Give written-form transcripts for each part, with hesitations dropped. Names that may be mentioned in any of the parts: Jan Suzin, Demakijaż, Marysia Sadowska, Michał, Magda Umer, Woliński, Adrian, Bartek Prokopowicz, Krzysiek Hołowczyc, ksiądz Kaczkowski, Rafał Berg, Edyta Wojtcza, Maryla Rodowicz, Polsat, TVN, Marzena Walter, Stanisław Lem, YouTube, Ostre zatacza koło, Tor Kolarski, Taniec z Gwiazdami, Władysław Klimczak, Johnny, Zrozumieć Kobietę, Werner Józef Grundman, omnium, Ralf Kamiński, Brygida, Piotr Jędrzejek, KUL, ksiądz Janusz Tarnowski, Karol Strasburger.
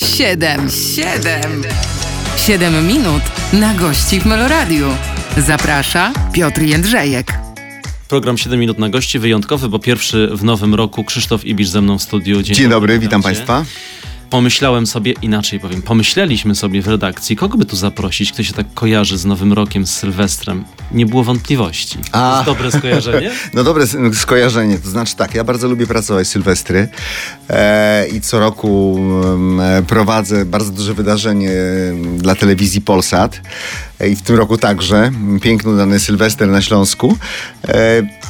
Siedem minut na gości w Meloradiu. Zaprasza Piotr Jędrzejek. Program 7 minut na gości, wyjątkowy, bo pierwszy w nowym roku. Krzysztof Ibisz ze mną w studiu. Dzień dobry, witam Państwa. Pomyśleliśmy sobie w redakcji, kogo by tu zaprosić, kto się tak kojarzy z Nowym Rokiem, z Sylwestrem. Nie było wątpliwości. To jest dobre skojarzenie? No dobre skojarzenie, to znaczy tak, ja bardzo lubię pracować Sylwestry i co roku prowadzę bardzo duże wydarzenie dla telewizji Polsat i w tym roku także piękny udany Sylwester na Śląsku,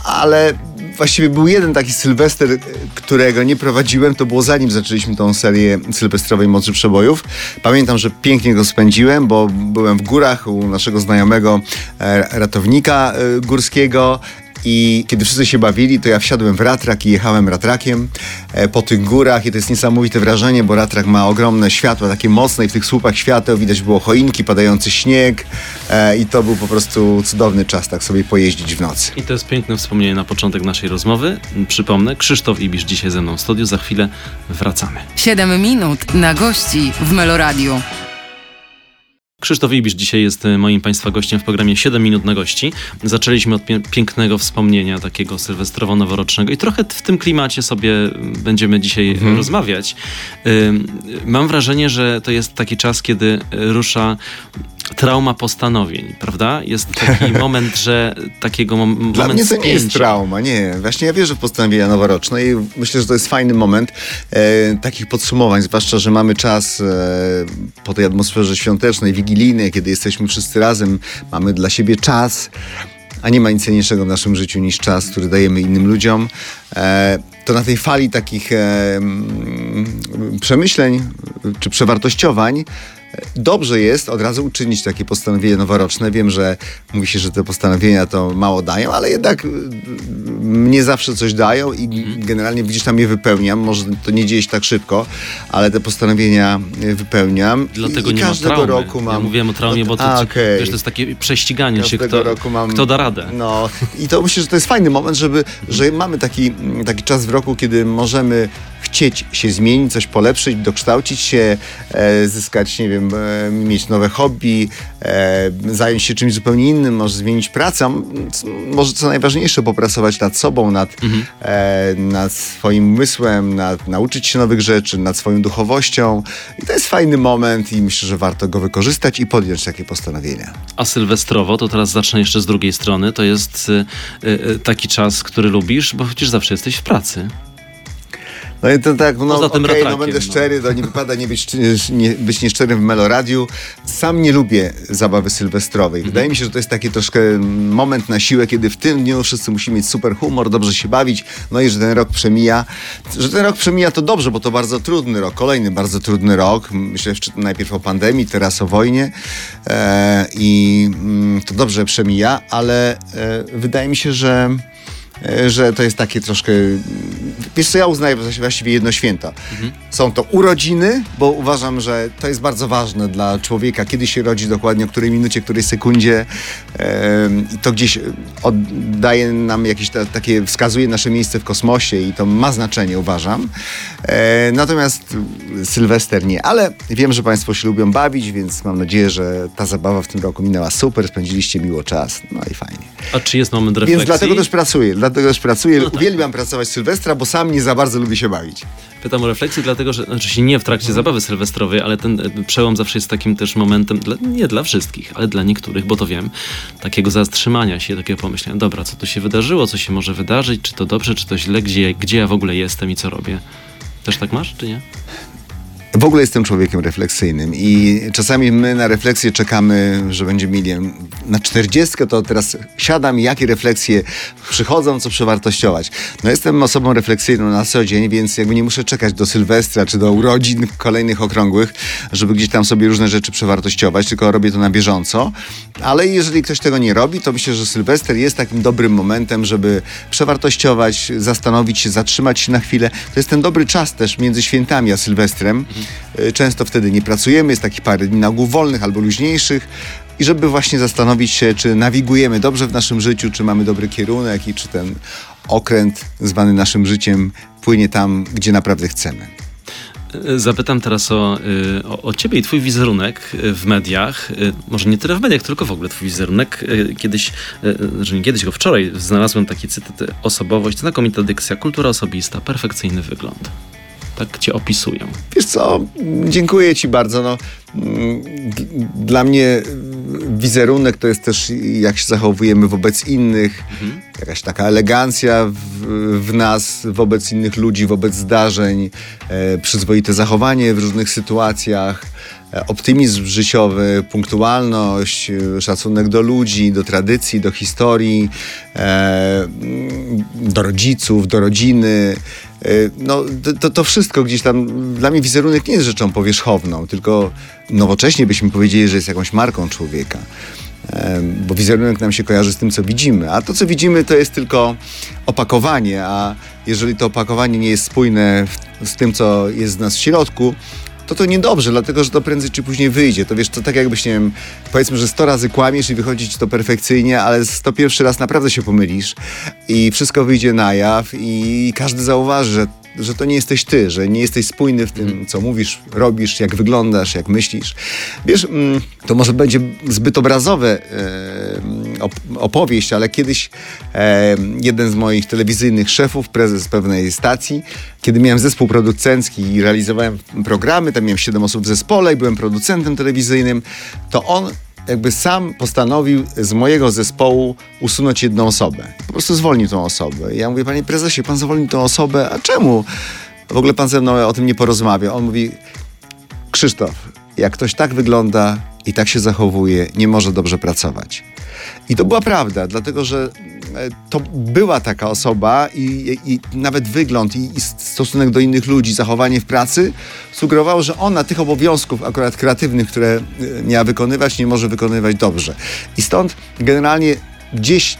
ale właściwie był jeden taki Sylwester, którego nie prowadziłem. To było zanim zaczęliśmy tą serię sylwestrowej Mocy Przebojów. Pamiętam, że pięknie go spędziłem, bo byłem w górach u naszego znajomego ratownika górskiego i kiedy wszyscy się bawili, to ja wsiadłem w ratrak i jechałem ratrakiem po tych górach i to jest niesamowite wrażenie, bo ratrak ma ogromne światła, takie mocne i w tych słupach świateł widać było choinki, padający śnieg i to był po prostu cudowny czas tak sobie pojeździć w nocy. I to jest piękne wspomnienie na początek naszej rozmowy. Przypomnę, Krzysztof Ibisz dzisiaj ze mną w studiu, za chwilę wracamy. 7 minut na gości w Meloradiu. Krzysztof Ibisz dzisiaj jest moim Państwa gościem w programie 7 minut na gości. Zaczęliśmy od pięknego wspomnienia takiego sylwestrowo-noworocznego i trochę w tym klimacie sobie będziemy dzisiaj rozmawiać. Mam wrażenie, że to jest taki czas, kiedy rusza trauma postanowień, prawda? Jest taki moment, że takiego moment dla mnie to spięcia. Nie jest trauma, nie. Właśnie ja wierzę w postanowienia noworoczne i myślę, że to jest fajny moment takich podsumowań, zwłaszcza, że mamy czas po tej atmosferze świątecznej, wigilijnej, kiedy jesteśmy wszyscy razem, mamy dla siebie czas, a nie ma nic cenniejszego w naszym życiu niż czas, który dajemy innym ludziom. To na tej fali takich przemyśleń czy przewartościowań dobrze jest od razu uczynić takie postanowienia noworoczne. Wiem, że mówi się, że te postanowienia to mało dają, ale jednak mnie zawsze coś dają i generalnie gdzieś tam je wypełniam. Może to nie dzieje się tak szybko, ale te postanowienia wypełniam. Dlatego nie ma traumy. Roku mam... Ja mówiłem o traumie, bo to jest takie prześciganie się, kto da radę. No i to myślę, że to jest fajny moment, że mamy taki czas w roku, kiedy możemy chcieć się zmienić, coś polepszyć, dokształcić się, zyskać, nie wiem, mieć nowe hobby, zająć się czymś zupełnie innym, może zmienić pracę, może co najważniejsze popracować nad sobą, nad swoim umysłem, nauczyć się nowych rzeczy, nad swoją duchowością. I to jest fajny moment i myślę, że warto go wykorzystać i podjąć takie postanowienia. A sylwestrowo, to teraz zacznę jeszcze z drugiej strony, to jest taki czas, który lubisz, bo przecież zawsze jesteś w pracy. No i to tak, będę szczery, to nie wypada być nieszczerym w Meloradiu. Sam nie lubię zabawy sylwestrowej. Wydaje mi się, że to jest taki troszkę moment na siłę, kiedy w tym dniu wszyscy musimy mieć super humor, dobrze się bawić, no i że ten rok przemija. Że ten rok przemija to dobrze, bo to bardzo trudny rok, kolejny bardzo trudny rok. Myślę, że najpierw o pandemii, teraz o wojnie i to dobrze przemija, ale wydaje mi się, że to jest takie troszkę... Wiesz co, ja uznaję właściwie jedno święto. Są to urodziny, bo uważam, że to jest bardzo ważne dla człowieka, kiedy się rodzi dokładnie, o której minucie, której sekundzie. I to gdzieś oddaje nam jakieś takie... Wskazuje nasze miejsce w kosmosie i to ma znaczenie, uważam. Natomiast Sylwester nie. Ale wiem, że Państwo się lubią bawić, więc mam nadzieję, że ta zabawa w tym roku minęła super, spędziliście miło czas. No i fajnie. A czy jest moment refleksji? Więc dlatego też pracuję. No tak. Uwielbiam pracować Sylwestra, bo sam nie za bardzo lubię się bawić. Pytam o refleksję, dlatego że znaczy nie w trakcie zabawy sylwestrowej, ale ten przełom zawsze jest takim też momentem, nie dla wszystkich, ale dla niektórych, bo to wiem, takiego zatrzymania się, takiego pomyślenia, dobra, co tu się wydarzyło, co się może wydarzyć, czy to dobrze, czy to źle, gdzie ja w ogóle jestem i co robię. Też tak masz, czy nie? W ogóle jestem człowiekiem refleksyjnym i czasami my na refleksję czekamy, że będziemy mieli na 40, to teraz siadam i jakie refleksje przychodzą, co przewartościować. No jestem osobą refleksyjną na co dzień, więc jakby nie muszę czekać do Sylwestra czy do urodzin kolejnych okrągłych, żeby gdzieś tam sobie różne rzeczy przewartościować, tylko robię to na bieżąco. Ale jeżeli ktoś tego nie robi, to myślę, że Sylwester jest takim dobrym momentem, żeby przewartościować, zastanowić się, zatrzymać się na chwilę. To jest ten dobry czas też między świętami a Sylwestrem. Często wtedy nie pracujemy, jest takich parę dni na ogół wolnych albo luźniejszych i żeby właśnie zastanowić się, czy nawigujemy dobrze w naszym życiu, czy mamy dobry kierunek i czy ten okręt zwany naszym życiem płynie tam, gdzie naprawdę chcemy. Zapytam teraz o ciebie i twój wizerunek w mediach. Może nie tyle w mediach, tylko w ogóle twój wizerunek. Wczoraj znalazłem taki cytat: osobowość, znakomita dykcja, kultura osobista, perfekcyjny wygląd. Tak cię opisują. Wiesz co, dziękuję ci bardzo. No, dla mnie wizerunek to jest też, jak się zachowujemy wobec innych, jakaś taka elegancja w nas, wobec innych ludzi, wobec zdarzeń, przyzwoite zachowanie w różnych sytuacjach, optymizm życiowy, punktualność, szacunek do ludzi, do tradycji, do historii, do rodziców, do rodziny. No, to wszystko gdzieś tam, dla mnie wizerunek nie jest rzeczą powierzchowną, tylko nowocześnie byśmy powiedzieli, że jest jakąś marką człowieka. Bo wizerunek nam się kojarzy z tym, co widzimy. A to, co widzimy, to jest tylko opakowanie, a jeżeli to opakowanie nie jest spójne z tym, co jest w nas w środku, to niedobrze, dlatego że to prędzej czy później wyjdzie. To wiesz, to tak jakbyś, nie wiem, powiedzmy, że 100 razy kłamiesz i wychodzi ci to perfekcyjnie, ale 101 raz naprawdę się pomylisz i wszystko wyjdzie na jaw i każdy zauważy, że to nie jesteś ty, że nie jesteś spójny w tym, co mówisz, robisz, jak wyglądasz, jak myślisz. Wiesz, to może będzie zbyt obrazowe opowieść, ale kiedyś jeden z moich telewizyjnych szefów, prezes pewnej stacji, kiedy miałem zespół producencki i realizowałem programy, tam miałem 7 osób w zespole i byłem producentem telewizyjnym, to on jakby sam postanowił z mojego zespołu usunąć jedną osobę. Po prostu zwolnił tą osobę. I ja mówię: panie prezesie, pan zwolnił tą osobę, a czemu w ogóle pan ze mną o tym nie porozmawia? On mówi: Krzysztof, jak ktoś tak wygląda i tak się zachowuje, nie może dobrze pracować. I to była prawda, dlatego że to była taka osoba i nawet wygląd i stosunek do innych ludzi, zachowanie w pracy sugerowało, że ona tych obowiązków akurat kreatywnych, które miała wykonywać, nie może wykonywać dobrze. I stąd generalnie gdzieś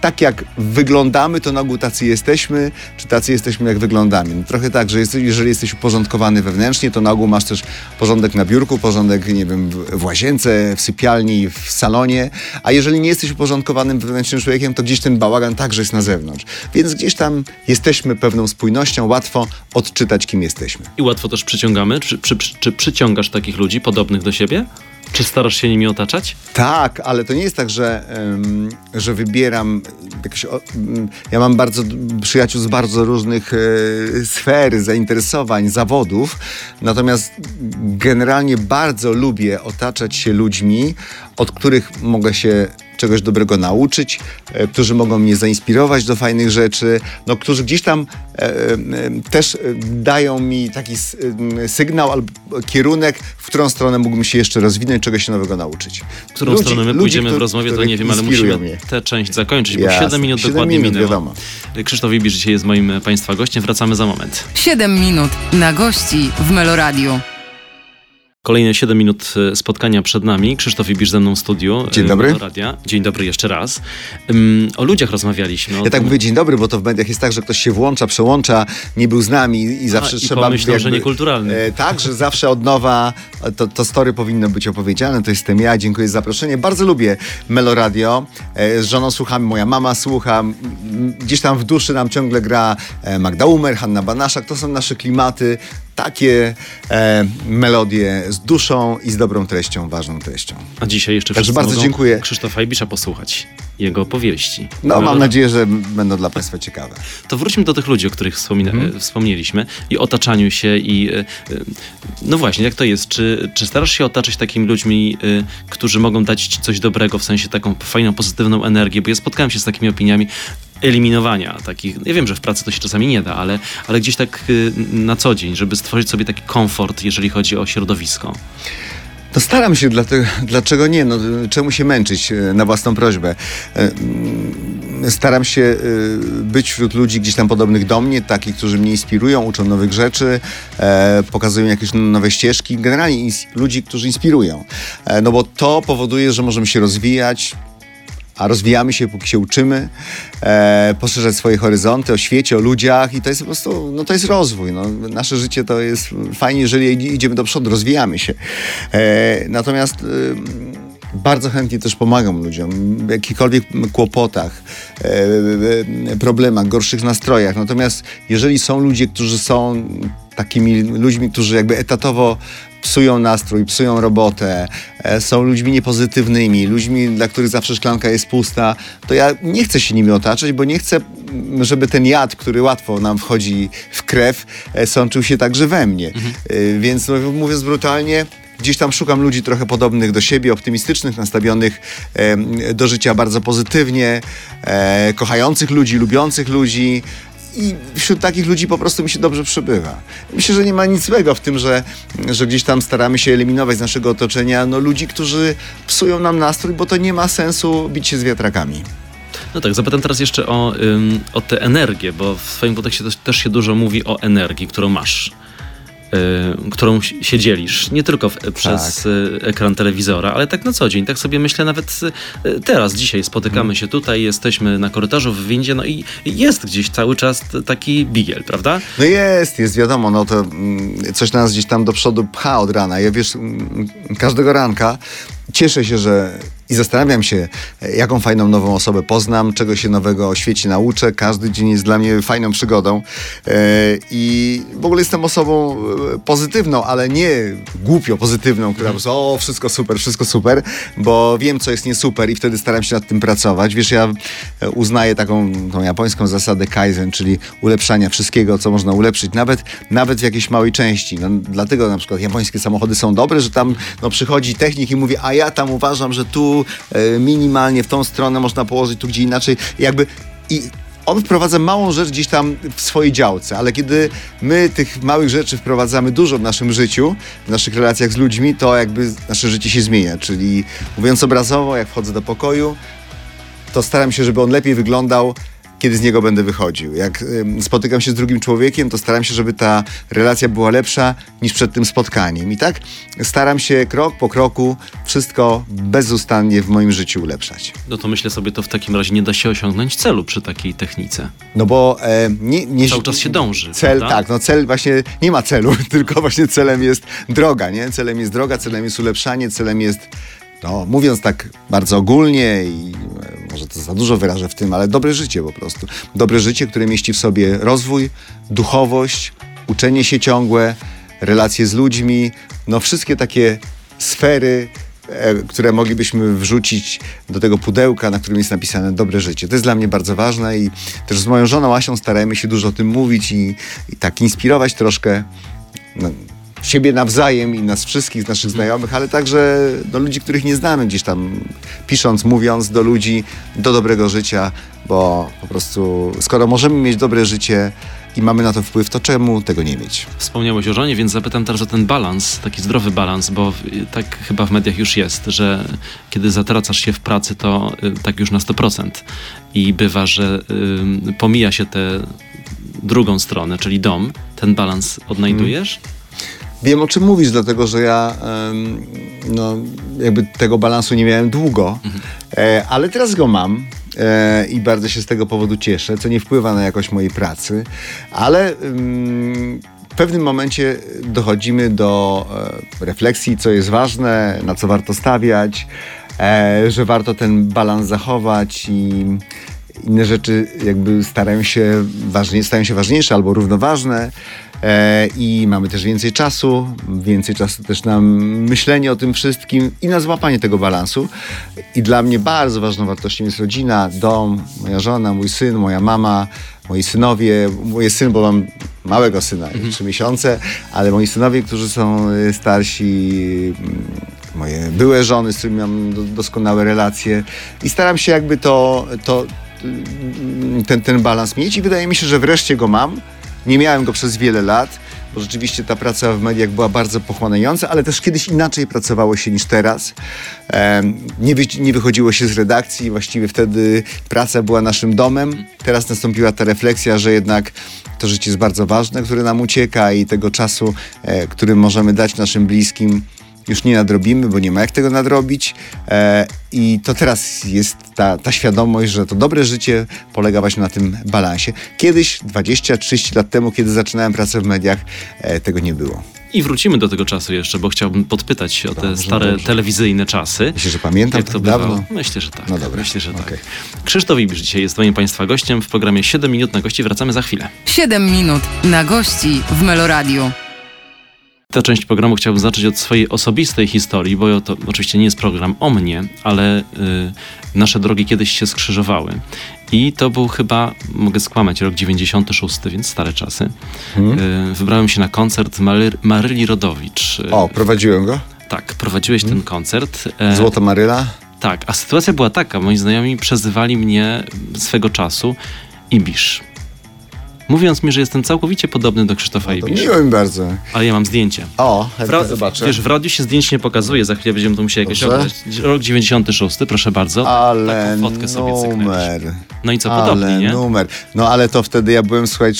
tak jak wyglądamy, to na ogół tacy jesteśmy, czy tacy jesteśmy jak wyglądamy. No, trochę tak, że jeżeli jesteś uporządkowany wewnętrznie, to na ogół masz też porządek na biurku, porządek, nie wiem, w łazience, w sypialni, w salonie, a jeżeli nie jesteś uporządkowanym wewnętrznym człowiekiem, to gdzieś ten bałagan także jest na zewnątrz. Więc gdzieś tam jesteśmy pewną spójnością, łatwo odczytać, kim jesteśmy. I łatwo też przyciągamy? Czy przyciągasz takich ludzi podobnych do siebie? Czy starasz się nimi otaczać? Tak, ale to nie jest tak, że wybieram jakieś... Ja mam bardzo przyjaciół z bardzo różnych sfer, zainteresowań, zawodów. Natomiast generalnie bardzo lubię otaczać się ludźmi, od których mogę się czegoś dobrego nauczyć, którzy mogą mnie zainspirować do fajnych rzeczy, no, którzy gdzieś tam też dają mi taki sygnał albo kierunek, w którą stronę mógłbym się jeszcze rozwinąć, czego się nowego nauczyć. Którą stronę my pójdziemy w rozmowie, to nie wiem, ale musimy tę część zakończyć, bo 7 minut dokładnie minęło. Krzysztof Ibisz dzisiaj jest moim Państwa gościem. Wracamy za moment. 7 minut na gości w Meloradiu. Kolejne 7 minut spotkania przed nami. Krzysztof Ibisz ze mną w studiu. Dzień dobry. Radia. Dzień dobry jeszcze raz. O ludziach rozmawialiśmy. Ja tak mówię dzień dobry, bo to w mediach jest tak, że ktoś się włącza, przełącza, nie był z nami i zawsze trzeba... pomyślał, że niekulturalny. Tak, że zawsze od nowa to story powinno być opowiedziane. To jestem ja. Dziękuję za zaproszenie. Bardzo lubię Meloradio. Z żoną słuchamy, moja mama słucha. Gdzieś tam w duszy nam ciągle gra Magda Umer, Hanna Banaszak. To są nasze klimaty. Takie melodie z duszą i z dobrą treścią, ważną treścią. A dzisiaj jeszcze wszyscy bardzo dziękuję Krzysztofa Ibisza posłuchać jego opowieści. No, mam nadzieję, że będą dla Państwa ciekawe. To wróćmy do tych ludzi, o których wspomnieliśmy i otaczaniu się i... No właśnie, jak to jest? Czy starasz się otaczać takimi ludźmi, którzy mogą dać ci coś dobrego, w sensie taką fajną, pozytywną energię? Bo ja spotkałem się z takimi opiniami eliminowania takich... Ja wiem, że w pracy to się czasami nie da, ale gdzieś tak na co dzień, żeby stworzyć sobie taki komfort, jeżeli chodzi o środowisko. No, staram się, dlaczego nie? No, czemu się męczyć na własną prośbę? Staram się być wśród ludzi gdzieś tam podobnych do mnie, takich, którzy mnie inspirują, uczą nowych rzeczy, pokazują jakieś nowe ścieżki. Generalnie ludzi, którzy inspirują. No bo to powoduje, że możemy się rozwijać, a rozwijamy się, póki się uczymy, poszerzać swoje horyzonty o świecie, o ludziach i to jest po prostu, no to jest rozwój. No. Nasze życie to jest fajnie, jeżeli idziemy do przodu, rozwijamy się. Natomiast bardzo chętnie też pomagam ludziom w jakichkolwiek kłopotach, problemach, gorszych nastrojach. Natomiast jeżeli są ludzie, którzy są takimi ludźmi, którzy jakby etatowo psują nastrój, psują robotę, są ludźmi niepozytywnymi, ludźmi, dla których zawsze szklanka jest pusta, to ja nie chcę się nimi otaczać, bo nie chcę, żeby ten jad, który łatwo nam wchodzi w krew, sączył się także we mnie. Więc mówiąc brutalnie, gdzieś tam szukam ludzi trochę podobnych do siebie, optymistycznych, nastawionych do życia bardzo pozytywnie, kochających ludzi, lubiących ludzi. I wśród takich ludzi po prostu mi się dobrze przybywa. Myślę, że nie ma nic złego w tym, że gdzieś tam staramy się eliminować z naszego otoczenia ludzi, którzy psują nam nastrój, bo to nie ma sensu bić się z wiatrakami. No tak, zapytam teraz jeszcze o tę energię, bo w swoim kontekście też się dużo mówi o energii, którą masz, którą się dzielisz. Nie tylko przez ekran telewizora, ale tak na co dzień. Tak sobie myślę, nawet teraz, dzisiaj spotykamy się tutaj, jesteśmy na korytarzu w windzie, no i jest gdzieś cały czas taki bigiel, prawda? No jest, wiadomo, no to coś nas gdzieś tam do przodu pcha od rana. Ja wiesz, każdego ranka cieszę się, że i zastanawiam się, jaką fajną nową osobę poznam, czego się nowego o świecie nauczę. Każdy dzień jest dla mnie fajną przygodą. I w ogóle jestem osobą pozytywną, ale nie głupio pozytywną, która mówi, o, wszystko super, bo wiem, co jest nie super i wtedy staram się nad tym pracować. Wiesz, ja uznaję tą japońską zasadę kaizen, czyli ulepszania wszystkiego, co można ulepszyć, nawet w jakiejś małej części. No, dlatego na przykład japońskie samochody są dobre, że tam przychodzi technik i mówi, a ja tam uważam, że tu minimalnie w tą stronę można położyć, tu gdzie inaczej. On wprowadza małą rzecz gdzieś tam w swojej działce, ale kiedy my tych małych rzeczy wprowadzamy dużo w naszym życiu, w naszych relacjach z ludźmi, to jakby nasze życie się zmienia. Czyli mówiąc obrazowo, jak wchodzę do pokoju, to staram się, żeby on lepiej wyglądał, kiedy z niego będę wychodził. Jak spotykam się z drugim człowiekiem, to staram się, żeby ta relacja była lepsza niż przed tym spotkaniem. I tak staram się krok po kroku wszystko bezustannie w moim życiu ulepszać. No to myślę sobie, to w takim razie nie da się osiągnąć celu przy takiej technice. No bo cały czas się dąży. Cel, prawda? Tak, no cel właśnie nie ma celu, tylko właśnie celem jest droga, nie? Celem jest droga, celem jest ulepszanie, celem jest, no mówiąc tak bardzo ogólnie i może to za dużo wyrażę w tym, ale dobre życie po prostu. Dobre życie, które mieści w sobie rozwój, duchowość, uczenie się ciągłe, relacje z ludźmi, no wszystkie takie sfery, które moglibyśmy wrzucić do tego pudełka, na którym jest napisane dobre życie. To jest dla mnie bardzo ważne i też z moją żoną Asią starajmy się dużo o tym mówić i tak inspirować troszkę siebie nawzajem i nas wszystkich, naszych znajomych, ale także do ludzi, których nie znamy gdzieś tam, pisząc, mówiąc do ludzi, do dobrego życia, bo po prostu skoro możemy mieć dobre życie i mamy na to wpływ, to czemu tego nie mieć? Wspomniałeś o żonie, więc zapytam teraz o ten balans, taki zdrowy balans, bo tak chyba w mediach już jest, że kiedy zatracasz się w pracy, to tak już na 100% i bywa, że pomija się tę drugą stronę, czyli dom. Ten balans odnajdujesz? Wiem, o czym mówisz, dlatego że ja jakby tego balansu nie miałem długo, ale teraz go mam i bardzo się z tego powodu cieszę, co nie wpływa na jakość mojej pracy, ale w pewnym momencie dochodzimy do refleksji, co jest ważne, na co warto stawiać, że warto ten balans zachować i inne rzeczy jakby stają się ważniejsze albo równoważne. I mamy też więcej czasu też na myślenie o tym wszystkim i na złapanie tego balansu. I dla mnie bardzo ważną wartością jest rodzina, dom, moja żona, mój syn, moja mama, moi synowie, mój syn, bo mam małego syna, 3 miesiące, ale moi synowie, którzy są starsi, moje były żony, z którymi mam doskonałe relacje i staram się jakby ten balans mieć i wydaje mi się, że wreszcie go mam. Nie miałem go przez wiele lat, bo rzeczywiście ta praca w mediach była bardzo pochłaniająca, ale też kiedyś inaczej pracowało się niż teraz. Nie wychodziło się z redakcji, właściwie wtedy praca była naszym domem. Teraz nastąpiła ta refleksja, że jednak to życie jest bardzo ważne, które nam ucieka i tego czasu, który możemy dać naszym bliskim, już nie nadrobimy, bo nie ma jak tego nadrobić. I to teraz jest ta świadomość, że to dobre życie polega właśnie na tym balansie. Kiedyś, 20-30 lat temu, kiedy zaczynałem pracę w mediach, tego nie było. I wrócimy do tego czasu jeszcze, bo chciałbym podpytać się o te stare telewizyjne czasy. Myślę, że pamiętam jak to dawno. Myślę, że tak. No dobra. Myślę, że tak. Okay. Krzysztof Ibisz dzisiaj jest moim Państwa gościem w programie 7 minut na gości. Wracamy za chwilę. 7 minut na gości w Meloradiu. Ta część programu chciałbym zacząć od swojej osobistej historii, bo to oczywiście nie jest program o mnie, ale nasze drogi kiedyś się skrzyżowały. I to był chyba, mogę skłamać, rok 96, więc stare czasy. Wybrałem się na koncert Maryli Rodowicz. O, prowadziłem go? Tak, prowadziłeś ten koncert. Złota Maryla? Tak, a sytuacja była taka, moi znajomi przezywali mnie swego czasu Ibisz. Mówiąc mi, że jestem całkowicie podobny do Krzysztofa Ibisza. Miło mi bardzo. Ale ja mam zdjęcie. O, zobaczę. Wiesz, w radiu się zdjęć nie pokazuje, za chwilę będziemy to musieli jakoś oglądać. Rok 96, proszę bardzo. Ale taką fotkę sobie cyknęliś. No i co, podobnie, nie? Ale numer. No ale to wtedy ja byłem, słuchaj,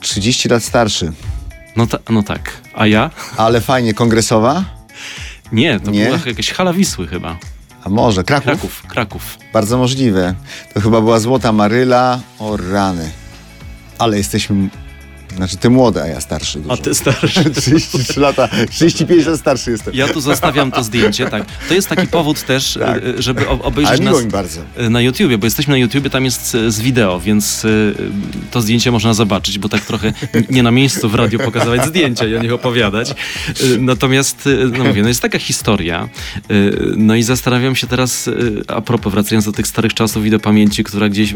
30 lat starszy. No tak. A ja? Ale fajnie, kongresowa? Nie, to była jakaś Hala Wisły chyba. A może Kraków? Kraków. Bardzo możliwe. To chyba była Złota Maryla. O rany. Ale jesteśmy... Znaczy ty młody, a ja starszy dużo. A ty starszy. 33 lata, 35 lat starszy jestem. Ja tu zostawiam to zdjęcie, tak. To jest taki powód też, tak, żeby obejrzeć nas na YouTubie, bo jesteśmy na YouTubie, tam jest z wideo, więc to zdjęcie można zobaczyć, bo tak trochę nie na miejscu w radiu pokazywać zdjęcia i o nich opowiadać. Natomiast, no mówię, no jest taka historia. No i zastanawiam się teraz, a propos, wracając do tych starych czasów i do pamięci, która gdzieś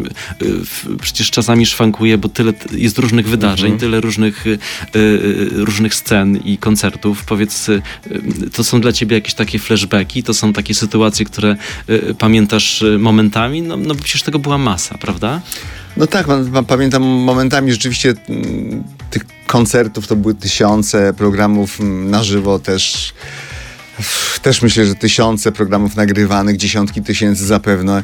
przecież czasami szwankuje, bo tyle jest różnych wydarzeń, tyle różnych scen i koncertów. Powiedz, to są dla ciebie jakieś takie flashbacki? To są takie sytuacje, które pamiętasz momentami? No bo przecież tego była masa, prawda? No tak, pamiętam momentami rzeczywiście tych koncertów, to były tysiące programów na żywo też. Też myślę, że tysiące programów nagrywanych, dziesiątki tysięcy zapewne.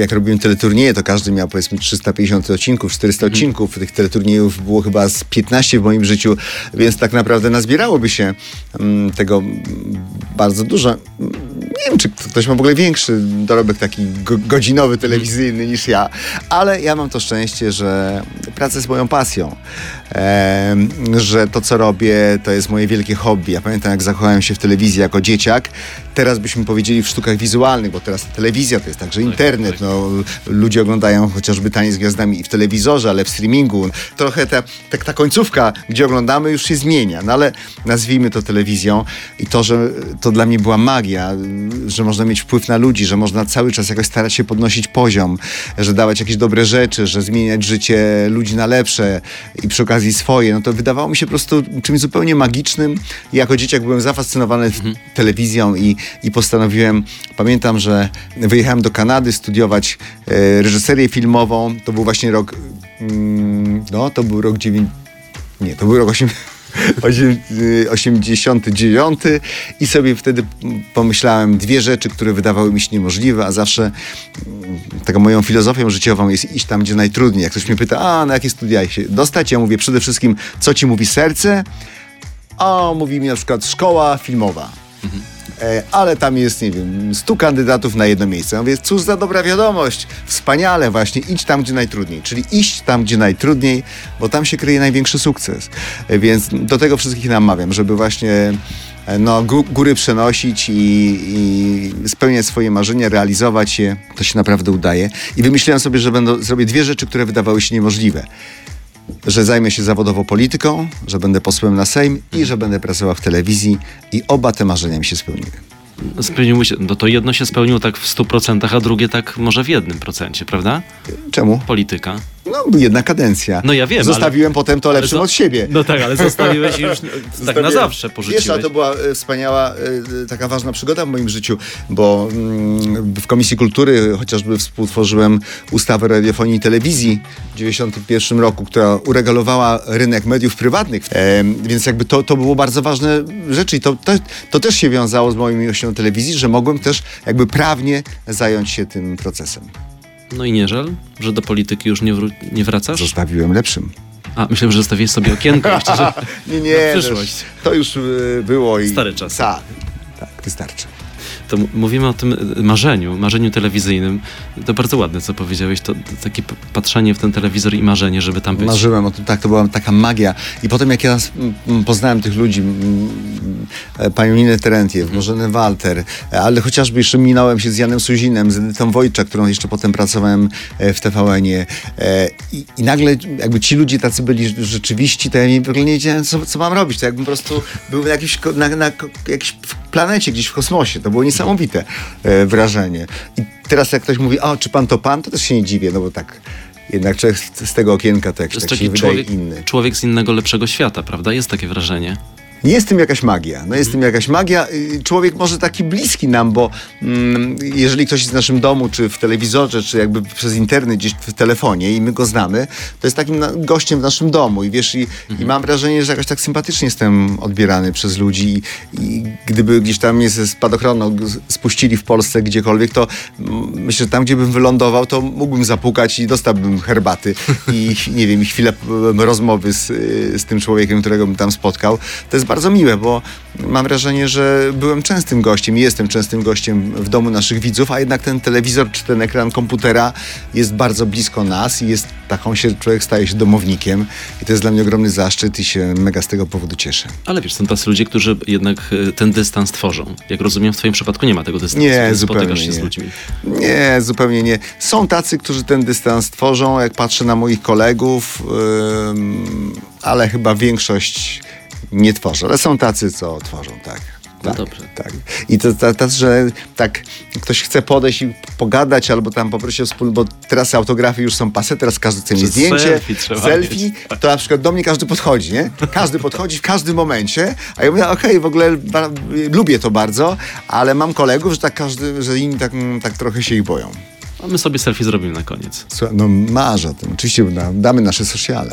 Jak robiłem teleturnieje, to każdy miał powiedzmy 350 odcinków, 400 odcinków. Tych teleturniejów było chyba z 15 w moim życiu, więc tak naprawdę nazbierałoby się tego bardzo dużo. Nie wiem, czy ktoś ma w ogóle większy dorobek taki godzinowy, telewizyjny niż ja, ale ja mam to szczęście, że praca jest moją pasją, że to, co robię, to jest moje wielkie hobby. Ja pamiętam, jak zakochałem się w telewizji jako dzieciak. Teraz byśmy powiedzieli w sztukach wizualnych, bo teraz telewizja to jest także internet. No, ludzie oglądają chociażby Taniec z Gwiazdami i w telewizorze, ale w streamingu. Trochę ta końcówka, gdzie oglądamy, już się zmienia. No ale nazwijmy to telewizją i to, że to dla mnie była magia, że można mieć wpływ na ludzi, że można cały czas jakoś starać się podnosić poziom, że dawać jakieś dobre rzeczy, że zmieniać życie ludzi na lepsze i przy okazji swoje. No to wydawało mi się po prostu czymś zupełnie magicznym. Jako dzieciak byłem zafascynowany telewizją i postanowiłem, pamiętam, że wyjechałem do Kanady studiować reżyserię filmową. To był właśnie rok, to był rok 89 i sobie wtedy pomyślałem dwie rzeczy, które wydawały mi się niemożliwe, a zawsze taką moją filozofią życiową jest iść tam, gdzie najtrudniej. Jak ktoś mnie pyta, na jakie studia się dostać? Ja mówię przede wszystkim, co ci mówi serce? A mówi mi na przykład szkoła filmowa, ale tam jest, nie wiem, 100 kandydatów na jedno miejsce. Ja mówię, cóż za dobra wiadomość, wspaniale właśnie, idź tam, gdzie najtrudniej. Czyli iść tam, gdzie najtrudniej, bo tam się kryje największy sukces. Więc do tego wszystkich namawiam, żeby właśnie góry przenosić i spełniać swoje marzenia, realizować je. To się naprawdę udaje. I wymyśliłem sobie, że zrobię dwie rzeczy, które wydawały się niemożliwe. Że zajmę się zawodowo polityką, że będę posłem na Sejm i że będę pracował w telewizji i oba te marzenia mi się spełniły. Spełniło się, no to jedno się spełniło tak w 100%, a drugie tak może w 1%, prawda? Czemu? Polityka. No, jedna kadencja. No ja wiem, zostawiłem potem to lepszym od siebie. No tak, ale zostawiłeś już tak na zawsze porzuciłeś. Wiesz, ale to była wspaniała, taka ważna przygoda w moim życiu, bo w Komisji Kultury chociażby współtworzyłem ustawę radiofonii i telewizji w 1991 roku, która uregulowała rynek mediów prywatnych. Więc jakby to było bardzo ważne rzeczy i to też się wiązało z moją miłością telewizji, że mogłem też jakby prawnie zająć się tym procesem. No i nie żal, że do polityki już nie wracasz? Zostawiłem lepszym. A, myślałem, że zostawiłeś sobie okienko jeszcze, że nie, przyszłość. To już było i... Stary czas. Tak, wystarczy. To mówimy o tym marzeniu telewizyjnym. To bardzo ładne, co powiedziałeś. To takie patrzenie w ten telewizor i marzenie, żeby tam być. Marzyłem o tym, tak, to była taka magia. I potem jak ja nas poznałem tych ludzi, panią Ninę Terentiew, Marzenę Walter, ale chociażby jeszcze minąłem się z Janem Suzinem, z Edytą Wojtcza, którą jeszcze potem pracowałem w TVN-ie. I nagle jakby ci ludzie tacy byli rzeczywiści, to ja nie wiedziałem, co mam robić. To jakbym po prostu był na jakiejś planecie, gdzieś w kosmosie. To było niesamowite wrażenie. I teraz jak ktoś mówi, czy pan, to też się nie dziwię, no bo tak, jednak człowiek z tego okienka to jakiś taki człowiek inny. Człowiek z innego, lepszego świata, prawda? Jest takie wrażenie. Jest w tym jakaś magia. Człowiek może taki bliski nam, bo jeżeli ktoś jest w naszym domu, czy w telewizorze, czy jakby przez internet, gdzieś w telefonie i my go znamy, to jest takim gościem w naszym domu i wiesz, i mam wrażenie, że jakoś tak sympatycznie jestem odbierany przez ludzi i gdyby gdzieś tam mnie ze spadochrono spuścili w Polsce gdziekolwiek, to myślę, że tam, gdzie bym wylądował, to mógłbym zapukać i dostałbym herbaty i nie wiem, chwilę rozmowy z tym człowiekiem, którego bym tam spotkał. To jest bardzo miłe, bo mam wrażenie, że byłem częstym gościem i jestem częstym gościem w domu naszych widzów, a jednak ten telewizor czy ten ekran komputera jest bardzo blisko nas i jest taką człowiek staje się domownikiem i to jest dla mnie ogromny zaszczyt i się mega z tego powodu cieszę. Ale wiesz, są tacy ludzie, którzy jednak ten dystans tworzą. Jak rozumiem, w twoim przypadku nie ma tego dystansu. Nie, zupełnie się nie. Z ludźmi. Nie, zupełnie nie. Są tacy, którzy ten dystans tworzą, jak patrzę na moich kolegów, ale chyba większość nie tworzą, ale są tacy, co tworzą, tak. No tak, dobrze. Tak. I to, że tak ktoś chce podejść i pogadać, albo tam poprosić o wspólne, bo teraz autografy już są passé, teraz każdy chce mieć zdjęcie, selfie, to na przykład do mnie każdy podchodzi, nie? Każdy podchodzi w każdym momencie, a ja mówię, okej, w ogóle lubię to bardzo, ale mam kolegów, że tak każdy, że inni tak trochę się ich boją. A my sobie selfie zrobimy na koniec. Słuchaj, no marzę o tym. Oczywiście damy nasze sociale.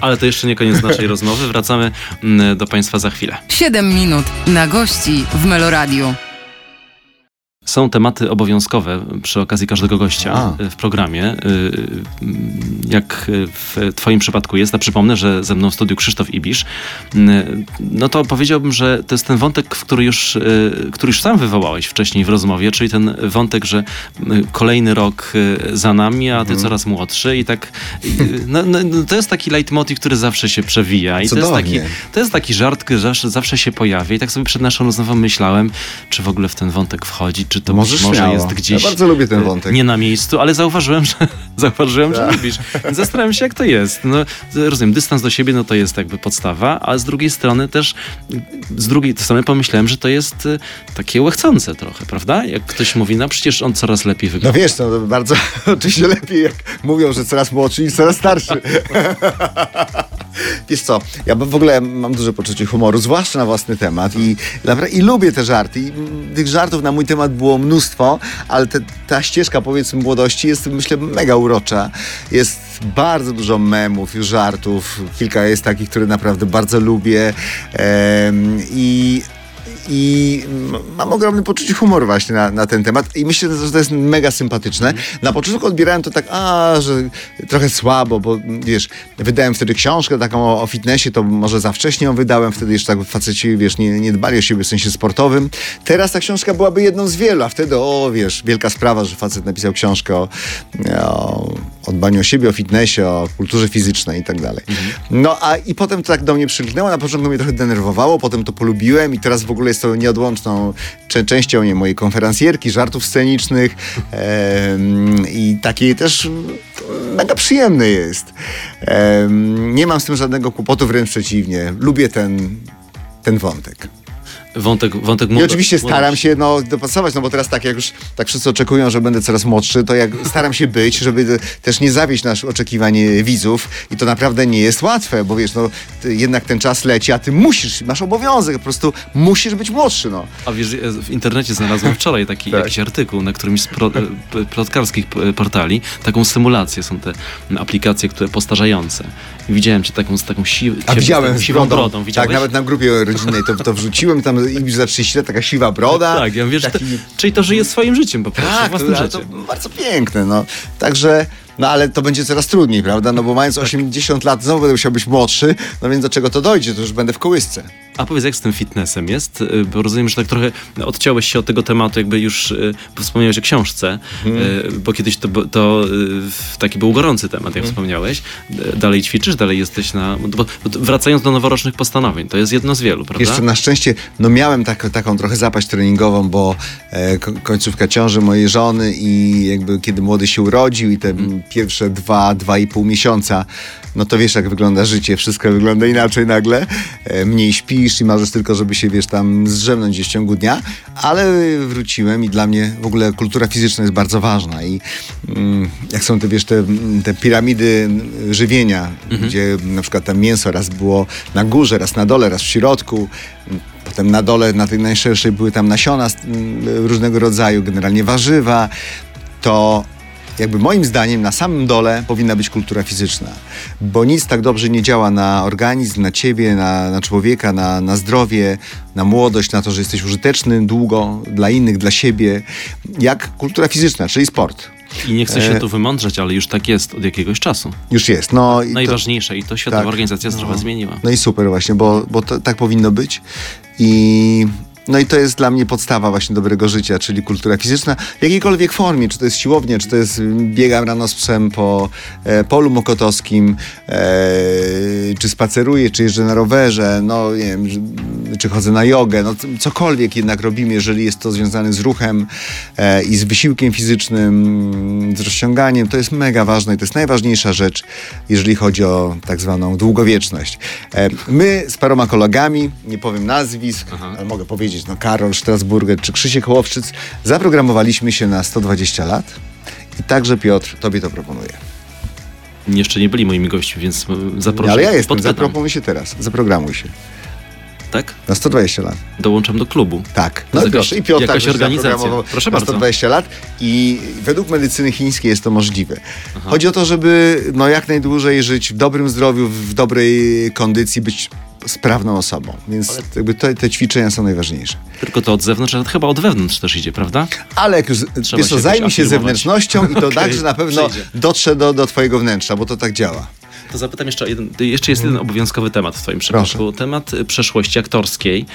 Ale to jeszcze nie koniec naszej rozmowy. Wracamy do Państwa za chwilę. 7 minut na gości w Meloradiu. Są tematy obowiązkowe przy okazji każdego gościa w programie. Jak w twoim przypadku jest, a przypomnę, że ze mną w studiu Krzysztof Ibisz, no to powiedziałbym, że to jest ten wątek, który już sam wywołałeś wcześniej w rozmowie, czyli ten wątek, że kolejny rok za nami, a ty coraz młodszy i tak, to jest taki leitmotiv, który zawsze się przewija i to jest taki żart, który zawsze się pojawia i tak sobie przed naszą rozmową myślałem, czy w ogóle w ten wątek wchodzi, czy to może jest gdzieś... Ja bardzo lubię ten wątek. Nie na miejscu, ale zauważyłem, że lubisz. Zastanawiam się, jak to jest. No, rozumiem, dystans do siebie, no to jest jakby podstawa, a z drugiej strony też to samo pomyślałem, że to jest takie łechcące trochę, prawda? Jak ktoś mówi, no przecież on coraz lepiej wygląda. No wiesz, no bardzo oczywiście lepiej, jak mówią, że coraz młodszy i coraz starszy. Wiesz co, ja w ogóle mam duże poczucie humoru, zwłaszcza na własny temat i lubię te żarty. I tych żartów na mój temat było mnóstwo, ale ta ścieżka, powiedzmy, młodości jest, myślę, mega urocza. Jest bardzo dużo memów i żartów. Kilka jest takich, które naprawdę bardzo lubię. I mam ogromne poczucie humoru właśnie na ten temat i myślę, że to jest mega sympatyczne. Na początku odbierałem to tak, że trochę słabo, bo wiesz, wydałem wtedy książkę taką o fitnessie, to może za wcześnie ją wydałem, wtedy jeszcze tak faceci, wiesz, nie dbali o siebie w sensie sportowym. Teraz ta książka byłaby jedną z wielu, a wtedy, wiesz, wielka sprawa, że facet napisał książkę o dbaniu o siebie, o fitnessie, o kulturze fizycznej i tak dalej. No i potem to tak do mnie przylgnęło, na początku mnie trochę denerwowało, potem to polubiłem i teraz w ogóle jest to nieodłączną częścią mojej konferencjerki, żartów scenicznych i takiej też mega przyjemny jest. Nie mam z tym żadnego kłopotu, wręcz przeciwnie. Lubię ten wątek. Wątek młody. I oczywiście staram się dopasować, bo teraz tak, jak już tak wszyscy oczekują, że będę coraz młodszy, to jak staram się być, żeby też nie zawieść naszych oczekiwań widzów i to naprawdę nie jest łatwe, bo wiesz, jednak ten czas leci, a ty masz obowiązek, po prostu musisz być młodszy, A wiesz, w internecie znalazłem wczoraj taki jakiś artykuł na którymś z plotkarskich portali, taką symulację, są te aplikacje, które postarzające. I widziałem cię taką siwą brodą. Widziałeś? Tak, nawet na grupie rodzinnej to wrzuciłem, tam i za 30 lat taka siwa broda. Tak, ja wiem, że czyli to żyje swoim życiem po prostu, własnym życiem. To bardzo piękne, Także No ale to będzie coraz trudniej, prawda? No bo mając 80 lat znowu będę musiał być młodszy, no więc do czego to dojdzie? To już będę w kołysce. A powiedz, jak z tym fitnessem jest? Bo rozumiem, że tak trochę odciąłeś się od tego tematu, jakby już wspomniałeś o książce, bo kiedyś to taki był gorący temat, jak wspomniałeś. Dalej ćwiczysz, dalej jesteś na... Wracając do noworocznych postanowień, to jest jedno z wielu, prawda? Jeszcze na szczęście, no miałem taką trochę zapaść treningową, bo końcówka ciąży mojej żony i jakby kiedy młody się urodził i te pierwsze 2,5 miesiąca, no to wiesz, jak wygląda życie, wszystko wygląda inaczej nagle, mniej śpisz i marzysz tylko, żeby się, wiesz, tam zdrzemnąć gdzieś w ciągu dnia, ale wróciłem i dla mnie w ogóle kultura fizyczna jest bardzo ważna i jak są te, wiesz, te piramidy żywienia, gdzie na przykład tam mięso raz było na górze, raz na dole, raz w środku, potem na dole, na tej najszerszej były tam nasiona różnego rodzaju, generalnie warzywa, to jakby moim zdaniem na samym dole powinna być kultura fizyczna, bo nic tak dobrze nie działa na organizm, na ciebie, na człowieka, na zdrowie, na młodość, na to, że jesteś użyteczny długo dla innych, dla siebie, jak kultura fizyczna, czyli sport. I nie chcę się tu wymądrzać, ale już tak jest od jakiegoś czasu. Już jest. No, najważniejsze i to Światowa Organizacja Zdrowia zmieniła. No i super właśnie, bo to, tak powinno być. No i to jest dla mnie podstawa właśnie dobrego życia, czyli kultura fizyczna w jakiejkolwiek formie, czy to jest siłownia, czy to jest biegam rano z psem po polu mokotowskim, czy spaceruję, czy jeżdżę na rowerze, no nie wiem, czy chodzę na jogę, no cokolwiek jednak robimy, jeżeli jest to związane z ruchem i z wysiłkiem fizycznym, z rozciąganiem, to jest mega ważne i to jest najważniejsza rzecz, jeżeli chodzi o tak zwaną długowieczność. My z paroma kolegami, nie powiem nazwisk, ale mogę powiedzieć, Karol Strasburger czy Krzysiek Hołowczyc, zaprogramowaliśmy się na 120 lat i także Piotr, tobie to proponuję. Jeszcze nie byli moimi gośćmi, więc zaproszę. Ale ja jestem, zaproponuj się teraz, zaprogramuj się. Tak? Na 120 lat. Dołączam do klubu. Tak. No proszę, i Piotr także zaprogramował na 120 lat i według medycyny chińskiej jest to możliwe. Aha. Chodzi o to, żeby jak najdłużej żyć w dobrym zdrowiu, w dobrej kondycji, być sprawną osobą, więc jakby te ćwiczenia są najważniejsze. Tylko to od zewnątrz, ale chyba od wewnątrz też idzie, prawda? Ale jak już zajmij się zewnętrznością i to także na pewno dotrze do twojego wnętrza, bo to tak działa. To zapytam jeszcze jeden obowiązkowy temat w twoim przypadku. Proszę. Temat przeszłości aktorskiej.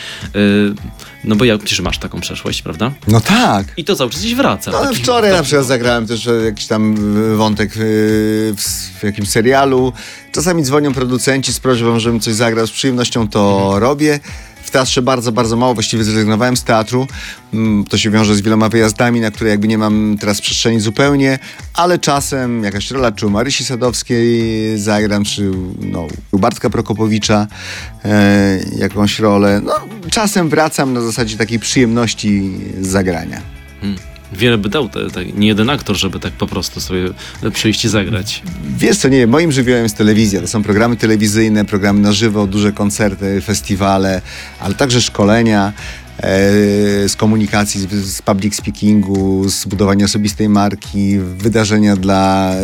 No bo przecież masz taką przeszłość, prawda? No tak. I to cały czas gdzieś wraca. No, wczoraj na przykład zagrałem też jakiś tam wątek w jakimś serialu. Czasami dzwonią producenci z prośbą, żebym coś zagrał. Z przyjemnością to robię. W teatrze bardzo, bardzo mało. Właściwie zrezygnowałem z teatru. To się wiąże z wieloma wyjazdami, na które jakby nie mam teraz przestrzeni zupełnie, ale czasem jakaś rola, czy u Marysi Sadowskiej zagram, czy u Bartka Prokopowicza jakąś rolę. No, czasem wracam na zasadzie takiej przyjemności z zagrania. Wiele by dał, nie jeden aktor, żeby tak po prostu sobie przyjść i zagrać. Wiesz co, nie, moim żywiołem jest telewizja. To są programy telewizyjne, programy na żywo, duże koncerty, festiwale, ale także szkolenia z komunikacji, z public speakingu, z budowania osobistej marki, wydarzenia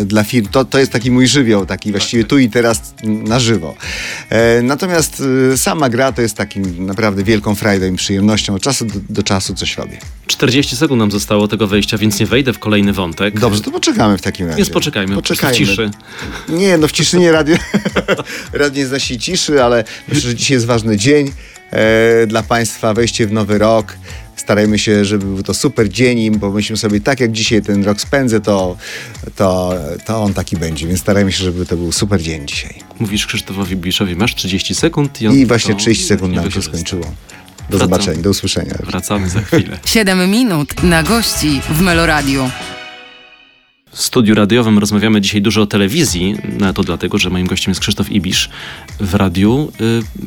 dla firm. To jest taki mój żywioł, taki właściwie tu i teraz na żywo. Natomiast sama gra to jest takim naprawdę wielką frajdą i przyjemnością. Od czasu do czasu coś robię. 40 sekund nam zostało tego wejścia, więc nie wejdę w kolejny wątek. Dobrze, to poczekamy w takim razie. Więc poczekajmy. W ciszy. Nie, w ciszy nie radio. Radio nie znosi ciszy, ale myślę, że dzisiaj jest ważny dzień dla państwa, wejście w nowy rok. Starajmy się, żeby był to super dzień, bo myślimy sobie, tak jak dzisiaj ten rok spędzę, to on taki będzie, więc starajmy się, żeby to był super dzień dzisiaj. Mówisz Krzysztofowi Ibiszowi, masz 30 sekund i właśnie 30 sekund nam się skończyło. Do zobaczenia, do usłyszenia. Wracamy za chwilę. 7 minut na gości w Meloradiu. W studiu radiowym rozmawiamy dzisiaj dużo o telewizji, to dlatego, że moim gościem jest Krzysztof Ibisz. W radiu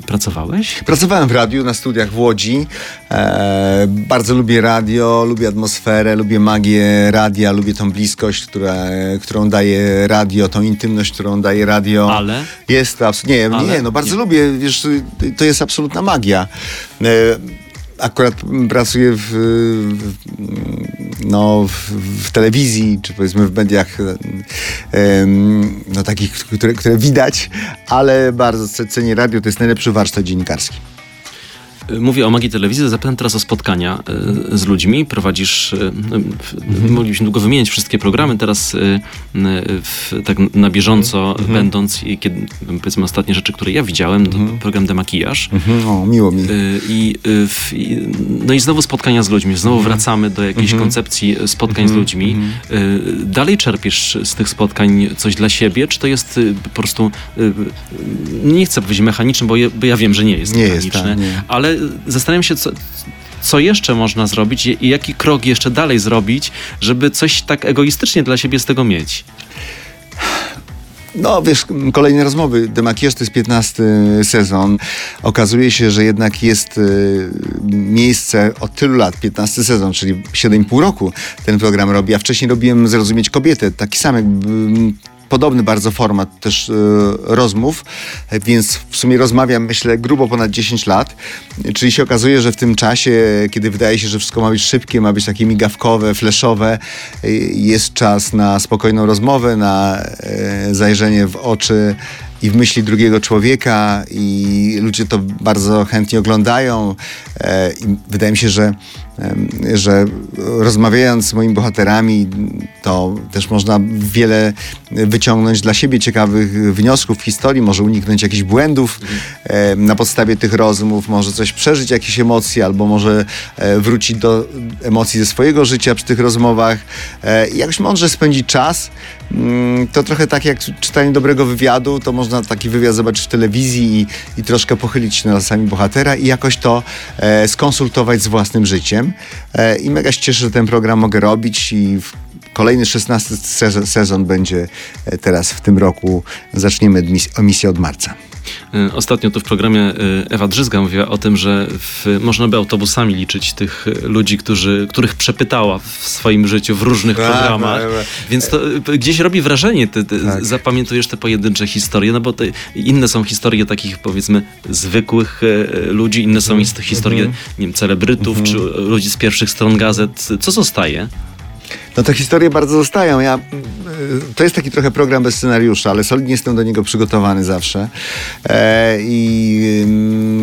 pracowałeś? Pracowałem w radiu na studiach w Łodzi. Bardzo lubię radio, lubię atmosferę, lubię magię radia, lubię tą bliskość, którą daje radio, tą intymność, którą daje radio. Ale? Jest to bardzo lubię, wiesz, to jest absolutna magia. Akurat pracuję w telewizji, czy powiedzmy w mediach takich, które widać, ale bardzo cenię radio, to jest najlepszy warsztat dziennikarski. Mówię o magii telewizji, zapytam teraz o spotkania z ludźmi. Prowadzisz, moglibyśmy długo wymienić wszystkie programy, teraz tak na bieżąco będąc, i kiedy, powiedzmy, ostatnie rzeczy, które ja widziałem, program Demakijaż. O, miło mi. No i znowu spotkania z ludźmi, znowu wracamy do jakiejś koncepcji spotkań z ludźmi. Dalej czerpiesz z tych spotkań coś dla siebie, czy to jest po prostu, nie chcę powiedzieć mechaniczne, bo ja wiem, że nie jest mechaniczne, ale zastanawiam się, co jeszcze można zrobić i jaki krok jeszcze dalej zrobić, żeby coś tak egoistycznie dla siebie z tego mieć. No wiesz, kolejne rozmowy. Demakijaż to jest 15 sezon. Okazuje się, że jednak jest miejsce od tylu lat, 15 sezon, czyli 7,5 roku ten program robi. Ja wcześniej robiłem Zrozumieć Kobietę, taki sam podobny bardzo format też rozmów, więc w sumie rozmawiam, myślę, grubo ponad 10 lat, czyli się okazuje, że w tym czasie, kiedy wydaje się, że wszystko ma być szybkie, ma być takie migawkowe, fleszowe, jest czas na spokojną rozmowę, na zajrzenie w oczy i w myśli drugiego człowieka, i ludzie to bardzo chętnie oglądają. I wydaje mi się, że rozmawiając z moimi bohaterami, to też można wiele wyciągnąć dla siebie ciekawych wniosków, historii, może uniknąć jakichś błędów na podstawie tych rozmów, może coś przeżyć, jakieś emocje, albo może wrócić do emocji ze swojego życia przy tych rozmowach. I jakoś mądrze spędzić czas. To trochę tak jak czytanie dobrego wywiadu, to można taki wywiad zobaczyć w telewizji i troszkę pochylić się nad losami bohatera i jakoś to skonsultować z własnym życiem. I mega się cieszę, że ten program mogę robić, i kolejny 16 sezon będzie teraz w tym roku. Zaczniemy emisję od marca. Ostatnio tu w programie Ewa Drzyzga mówiła o tym, że można by autobusami liczyć tych ludzi, których przepytała w swoim życiu w różnych programach. Więc to gdzieś robi wrażenie, ty zapamiętujesz te pojedyncze historie, no bo inne są historie takich, powiedzmy, zwykłych ludzi, inne są historie nie wiem, celebrytów czy ludzi z pierwszych stron gazet. Co zostaje? No te historie bardzo zostają. To jest taki trochę program bez scenariusza, ale solidnie jestem do niego przygotowany zawsze. I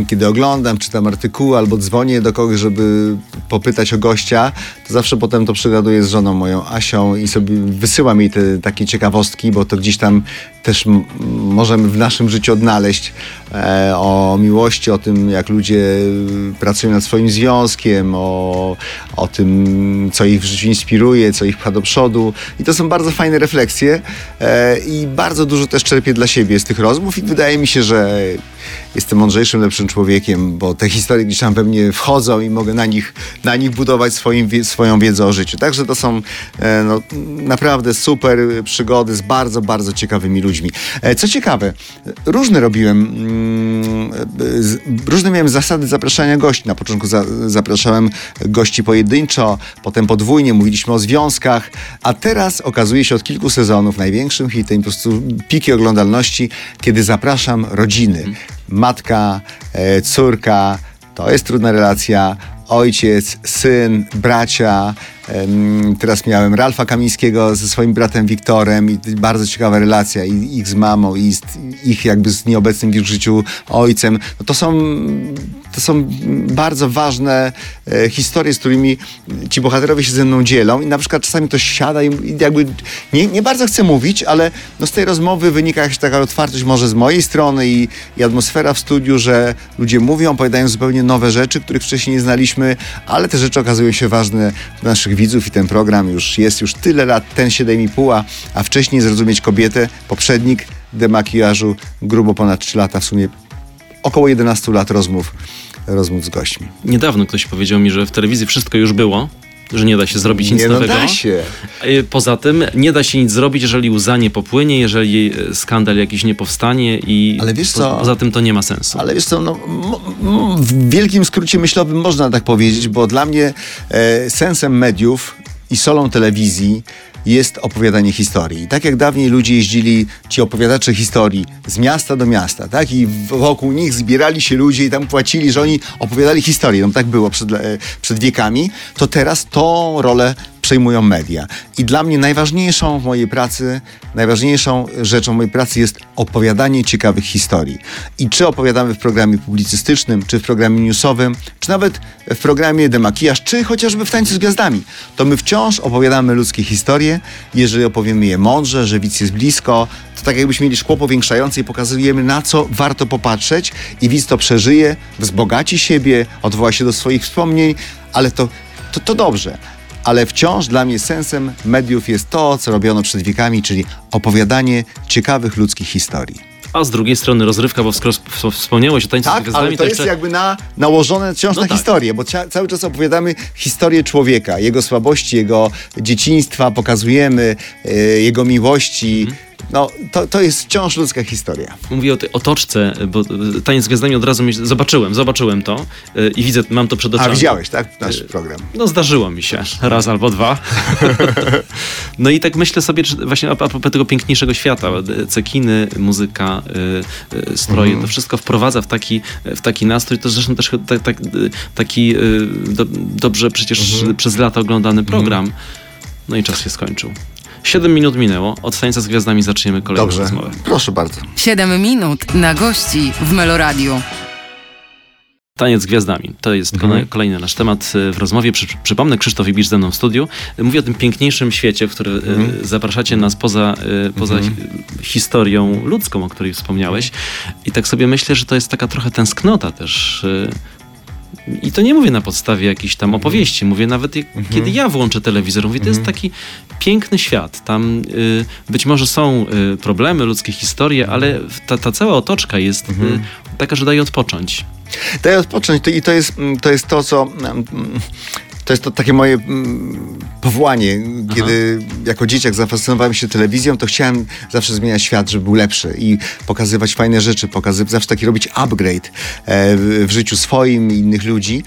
kiedy oglądam, czytam artykuły albo dzwonię do kogoś, żeby popytać o gościa, to zawsze potem to przegaduję z żoną moją, Asią, i sobie wysyłam jej te takie ciekawostki, bo to gdzieś tam też możemy w naszym życiu odnaleźć o miłości, o tym, jak ludzie pracują nad swoim związkiem, o tym, co ich w życiu inspiruje, co ich pcha do przodu. I to są bardzo fajne refleksje i bardzo dużo też czerpię dla siebie z tych rozmów, i wydaje mi się, że jestem mądrzejszym, lepszym człowiekiem, bo te historie gdzieś tam we mnie wchodzą i mogę na nich budować swoją wiedzę o życiu. Także to są naprawdę super przygody z bardzo, bardzo ciekawymi ludźmi. Co ciekawe, różne robiłem, różne miałem zasady zapraszania gości. Na początku zapraszałem gości pojedynczo, potem podwójnie, mówiliśmy o związkach, a teraz okazuje się od kilku sezonów największym hitem, po prostu piki oglądalności, kiedy zapraszam rodziny. Matka, córka, to jest trudna relacja, ojciec, syn, bracia. Teraz miałem Ralfa Kamińskiego ze swoim bratem Wiktorem, i bardzo ciekawa relacja i ich z mamą, i ich jakby z nieobecnym w ich życiu ojcem. No to są bardzo ważne historie, z którymi ci bohaterowie się ze mną dzielą, i na przykład czasami to siada i jakby nie bardzo chcę mówić, ale no z tej rozmowy wynika jakaś taka otwartość może z mojej strony i atmosfera w studiu, że ludzie mówią, opowiadają zupełnie nowe rzeczy, których wcześniej nie znaliśmy, ale te rzeczy okazują się ważne dla naszych widzów, i ten program już jest tyle lat, ten 7,5, a wcześniej Zrozumieć Kobietę, poprzednik Demakijażu, grubo ponad 3 lata, w sumie około 11 lat rozmów z gośćmi. Niedawno ktoś powiedział mi, że w telewizji wszystko już było, że nie da się zrobić nic nowego. Da się. Poza tym nie da się nic zrobić, jeżeli łza nie popłynie, jeżeli skandal jakiś nie powstanie, i ale wiesz co? Poza tym to nie ma sensu. Ale wiesz co, no, w wielkim skrócie myślowym można tak powiedzieć, bo dla mnie sensem mediów i solą telewizji jest opowiadanie historii. I tak jak dawniej ludzie jeździli, ci opowiadacze historii, z miasta do miasta, tak? I wokół nich zbierali się ludzie i tam płacili, że oni opowiadali historię. No tak było przed wiekami. To teraz tą rolę przejmują media. I dla mnie najważniejszą rzeczą mojej pracy jest opowiadanie ciekawych historii. I czy opowiadamy w programie publicystycznym, czy w programie newsowym, czy nawet w programie Demakijaż, czy chociażby w Tańcu z Gwiazdami, to my wciąż opowiadamy ludzkie historie. Jeżeli opowiemy je mądrze, że widz jest blisko, to tak jakbyśmy mieli szkło powiększające i pokazujemy, na co warto popatrzeć, i widz to przeżyje, wzbogaci siebie, odwoła się do swoich wspomnień, ale to dobrze. Ale wciąż dla mnie sensem mediów jest to, co robiono przed wiekami, czyli opowiadanie ciekawych ludzkich historii. A z drugiej strony rozrywka, bo wspomniałeś o Tańcu z Gwiazdami. Tak, ale to jest jeszcze... jakby nałożone wciąż na historię, bo cały czas opowiadamy historię człowieka, jego słabości, jego dzieciństwa, pokazujemy jego miłości. To jest wciąż ludzka historia. Mówię o tej otoczce, bo Taniec z Gwiazdami od razu zobaczyłem to i widzę, mam to przed oczami. A widziałeś, tak? Nasz program. Zdarzyło mi się. Raz albo dwa. No i tak myślę sobie, że właśnie a propos tego piękniejszego świata, cekiny, muzyka, stroje, to wszystko wprowadza w taki nastrój. To zresztą też taki dobrze przecież przez lata oglądany program. No i czas się skończył. 7 minut minęło. Od Tańca z Gwiazdami zaczniemy kolejną rozmowę. Proszę bardzo. 7 minut na gości w Meloradio. Taniec z Gwiazdami. To jest kolejny nasz temat w rozmowie. Przypomnę, Krzysztof Ibisz ze mną w studiu. Mówi o tym piękniejszym świecie, w który zapraszacie nas poza historią ludzką, o której wspomniałeś. I tak sobie myślę, że to jest taka trochę tęsknota też. I to nie mówię na podstawie jakichś tam opowieści, mówię nawet kiedy ja włączę telewizor, mówię, to jest taki piękny świat, tam być może są problemy, ludzkie historie, ale ta cała otoczka jest taka, że daje odpocząć. Daje odpocząć i to jest to, co... To jest to takie moje powołanie. Kiedy jako dzieciak zafascynowałem się telewizją, to chciałem zawsze zmieniać świat, żeby był lepszy i pokazywać fajne rzeczy, zawsze taki robić upgrade w życiu swoim i innych ludzi.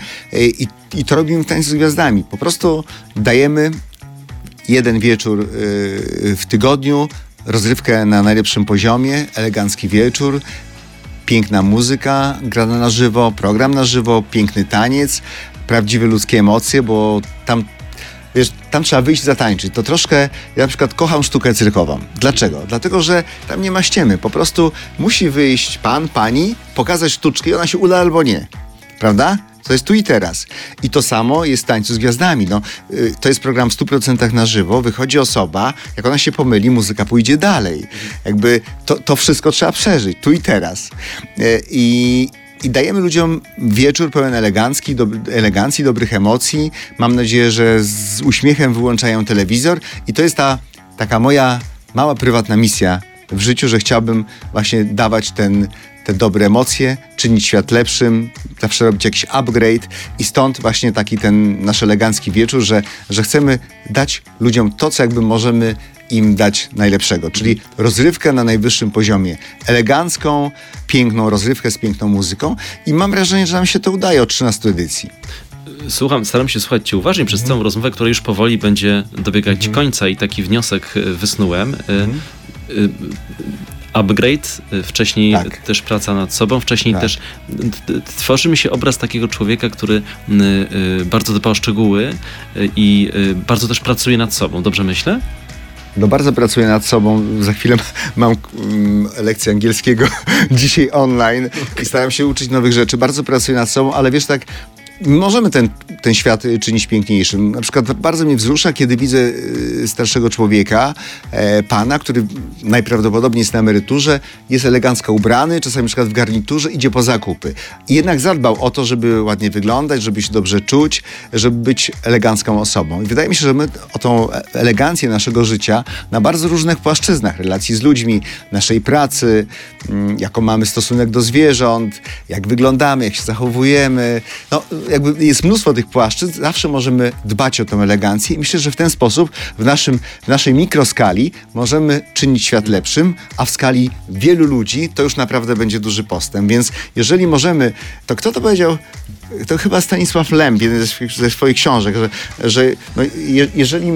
I to robimy w Tańcu z Gwiazdami. Po prostu dajemy jeden wieczór w tygodniu, rozrywkę na najlepszym poziomie, elegancki wieczór, piękna muzyka grana na żywo, program na żywo, piękny taniec, prawdziwe ludzkie emocje, bo tam trzeba wyjść i zatańczyć. To troszkę, ja na przykład kocham sztukę cyrkową. Dlaczego? Dlatego, że tam nie ma ściemy. Po prostu musi wyjść pan, pani, pokazać sztuczkę i ona się uda albo nie. Prawda? To jest tu i teraz. I to samo jest w Tańcu z Gwiazdami. To jest program w 100% na żywo. Wychodzi osoba, jak ona się pomyli, muzyka pójdzie dalej. Jakby to wszystko trzeba przeżyć. Tu i teraz. I dajemy ludziom wieczór pełen elegancji, dobrych emocji. Mam nadzieję, że z uśmiechem wyłączają telewizor. I to jest taka moja mała, prywatna misja w życiu, że chciałbym właśnie dawać te dobre emocje, czynić świat lepszym, zawsze robić jakiś upgrade. I stąd właśnie taki ten nasz elegancki wieczór, że chcemy dać ludziom to, co jakby możemy im dać najlepszego, czyli rozrywkę na najwyższym poziomie, elegancką, piękną rozrywkę z piękną muzyką i mam wrażenie, że nam się to udaje od 13 edycji. Staram się słuchać Cię uważnie przez całą rozmowę, która już powoli będzie dobiegać końca i taki wniosek wysnułem. Upgrade, wcześniej też praca nad sobą, wcześniej też tworzy mi się obraz takiego człowieka, który bardzo dba o szczegóły i bardzo też pracuje nad sobą. Dobrze myślę? No bardzo pracuję nad sobą. Za chwilę mam lekcję angielskiego dzisiaj online i staram się uczyć nowych rzeczy. Bardzo pracuję nad sobą, ale wiesz tak, możemy ten świat czynić piękniejszym. Na przykład bardzo mnie wzrusza, kiedy widzę starszego człowieka, pana, który najprawdopodobniej jest na emeryturze, jest elegancko ubrany, czasami na przykład w garniturze, idzie po zakupy. I jednak zadbał o to, żeby ładnie wyglądać, żeby się dobrze czuć, żeby być elegancką osobą. I wydaje mi się, że my o tą elegancję naszego życia na bardzo różnych płaszczyznach, relacji z ludźmi, naszej pracy, jaką mamy stosunek do zwierząt, jak wyglądamy, jak się zachowujemy. Jakby jest mnóstwo tych płaszczyzn, zawsze możemy dbać o tę elegancję i myślę, że w ten sposób w naszej mikroskali możemy czynić świat lepszym, a w skali wielu ludzi to już naprawdę będzie duży postęp. Więc jeżeli możemy, to kto to powiedział? To chyba Stanisław Lem, jeden ze swoich książek, że jeżeli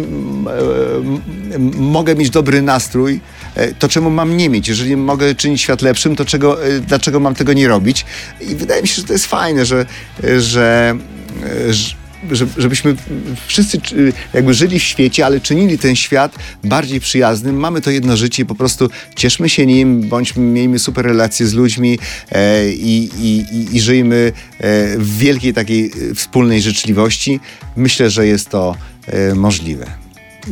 mogę mieć dobry nastrój, to czemu mam nie mieć? Jeżeli mogę czynić świat lepszym, to dlaczego mam tego nie robić? I wydaje mi się, że to jest fajne, że żebyśmy wszyscy jakby żyli w świecie, ale czynili ten świat bardziej przyjaznym. Mamy to jedno życie, po prostu cieszmy się nim, bądźmy, miejmy super relacje z ludźmi i żyjmy w wielkiej takiej wspólnej życzliwości. Myślę, że jest to możliwe.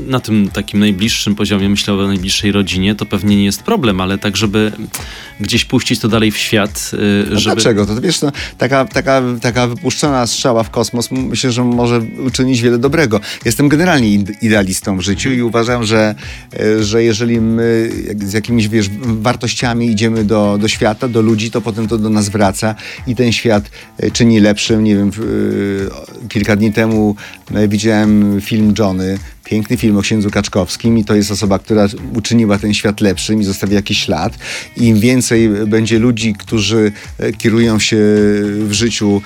Na tym takim najbliższym poziomie, myślę o najbliższej rodzinie, to pewnie nie jest problem, ale tak, żeby gdzieś puścić to dalej w świat. Żeby... Dlaczego? To wiesz, no, taka wypuszczona strzała w kosmos, myślę, że może uczynić wiele dobrego. Jestem generalnie idealistą w życiu i uważam, że jeżeli my z jakimiś wartościami idziemy do świata, do ludzi, to potem to do nas wraca i ten świat czyni lepszym. Nie wiem, kilka dni temu widziałem film Johnny, piękny film o księdzu Kaczkowskim i to jest osoba, która uczyniła ten świat lepszym i zostawia jakiś ślad. Im więcej będzie ludzi, którzy kierują się w życiu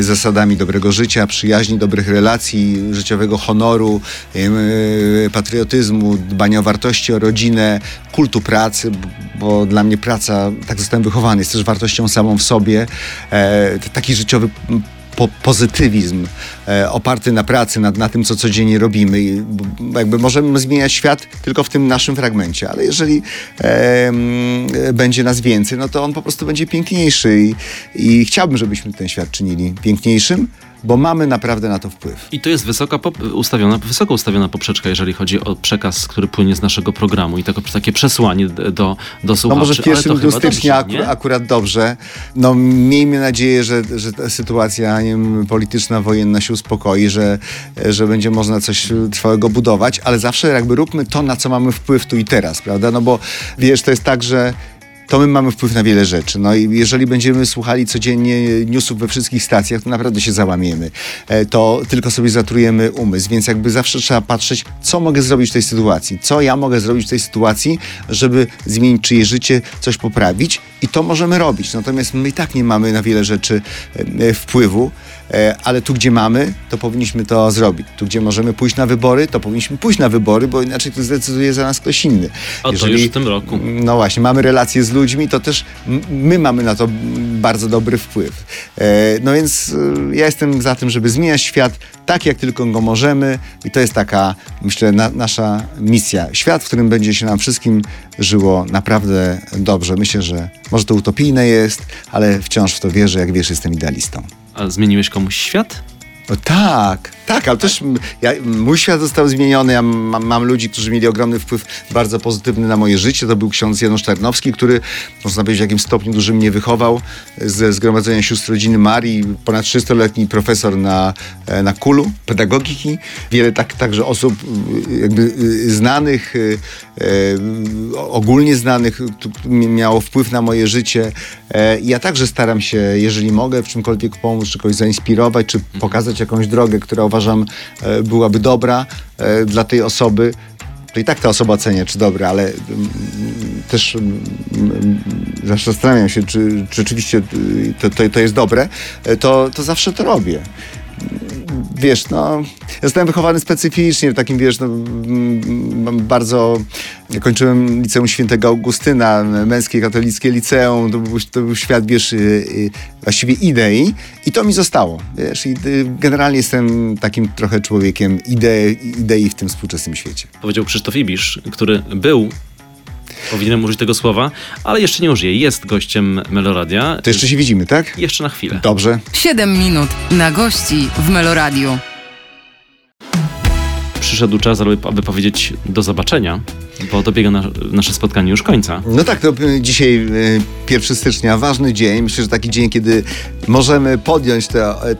zasadami dobrego życia, przyjaźni, dobrych relacji, życiowego honoru, patriotyzmu, dbania o wartości, o rodzinę, kultu pracy, bo dla mnie praca, tak zostałem wychowany, jest też wartością samą w sobie. Taki życiowy pozytywizm oparty na pracy, na tym, co codziennie robimy. I jakby możemy zmieniać świat tylko w tym naszym fragmencie, ale jeżeli będzie nas więcej, no to on po prostu będzie piękniejszy i chciałbym, żebyśmy ten świat czynili piękniejszym, bo mamy naprawdę na to wpływ. I to jest wysoko ustawiona poprzeczka, jeżeli chodzi o przekaz, który płynie z naszego programu i takie przesłanie do słuchaczy. No może w pierwszym dniu stycznia akurat dobrze. No miejmy nadzieję, że ta sytuacja polityczna, wojenna się uspokoi, że będzie można coś trwałego budować, ale zawsze jakby róbmy to, na co mamy wpływ tu i teraz, prawda? No bo wiesz, to jest tak, że to my mamy wpływ na wiele rzeczy. No i jeżeli będziemy słuchali codziennie newsów we wszystkich stacjach, to naprawdę się załamiemy. To tylko sobie zatrujemy umysł, więc jakby zawsze trzeba patrzeć, co mogę zrobić w tej sytuacji, co ja mogę zrobić w tej sytuacji, żeby zmienić czyjeś życie, coś poprawić i to możemy robić. Natomiast my i tak nie mamy na wiele rzeczy wpływu, ale tu, gdzie mamy, to powinniśmy to zrobić. Tu, gdzie możemy pójść na wybory, to powinniśmy pójść na wybory, bo inaczej to zdecyduje za nas ktoś inny. A jeżeli, to już w tym roku. No właśnie, mamy relacje z ludźmi, to też my mamy na to bardzo dobry wpływ. No więc ja jestem za tym, żeby zmieniać świat tak, jak tylko go możemy i to jest taka, myślę, nasza misja. Świat, w którym będzie się nam wszystkim żyło naprawdę dobrze. Myślę, że może to utopijne jest, ale wciąż w to wierzę, jak wiesz, jestem idealistą. A zmieniłeś komuś świat? No tak, ale też mój świat został zmieniony. Ja mam ludzi, którzy mieli ogromny wpływ bardzo pozytywny na moje życie. To był ksiądz Janusz Tarnowski, który, można powiedzieć, w jakimś stopniu dużym mnie wychował ze Zgromadzenia Sióstr Rodziny Marii. Ponad 300-letni profesor na KUL-u pedagogiki. Wiele także osób jakby znanych, ogólnie znanych miało wpływ na moje życie. Ja także staram się, jeżeli mogę, w czymkolwiek pomóc, czy kogoś zainspirować, czy pokazać jakąś drogę, która uważam byłaby dobra dla tej osoby, to i tak ta osoba cenię, czy dobra, ale też zawsze zastanawiam się, czy rzeczywiście to jest dobre, to zawsze to robię. Wiesz, no, ja zostałem wychowany specyficznie, w takim, wiesz, no, bardzo... Ja kończyłem liceum Świętego Augustyna, męskie, katolickie liceum, to był świat, wiesz, właściwie idei i to mi zostało, wiesz, i generalnie jestem takim trochę człowiekiem idei w tym współczesnym świecie. Powiedział Krzysztof Ibisz, który był... Powinienem użyć tego słowa, ale jeszcze nie użyję. Jest gościem Meloradia. To jeszcze się widzimy, tak? Jeszcze na chwilę. Dobrze. 7 minut na gości w Meloradiu. Przyszedł czas, aby powiedzieć do zobaczenia, bo dobiega nasze spotkanie już końca. No tak, to dzisiaj 1 stycznia, ważny dzień. Myślę, że taki dzień, kiedy możemy podjąć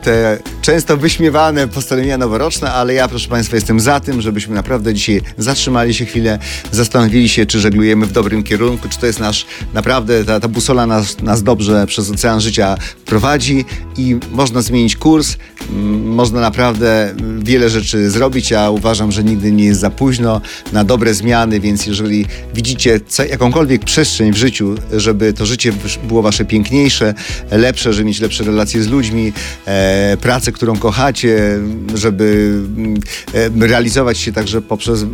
te często wyśmiewane postanowienia noworoczne, ale ja, proszę Państwa, jestem za tym, żebyśmy naprawdę dzisiaj zatrzymali się chwilę, zastanowili się, czy żeglujemy w dobrym kierunku, czy to jest nasz, naprawdę ta busola nas dobrze przez ocean życia prowadzi i można zmienić kurs, można naprawdę wiele rzeczy zrobić, a uważam, że nigdy nie jest za późno na dobre zmiany, więc jeżeli widzicie jakąkolwiek przestrzeń w życiu, żeby to życie było wasze piękniejsze, lepsze, żeby mieć lepsze relacje z ludźmi, pracę, którą kochacie, żeby realizować się także poprzez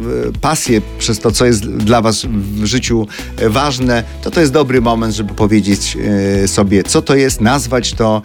pasję, przez to, co jest dla was w życiu ważne, to jest dobry moment, żeby powiedzieć sobie, co to jest, nazwać to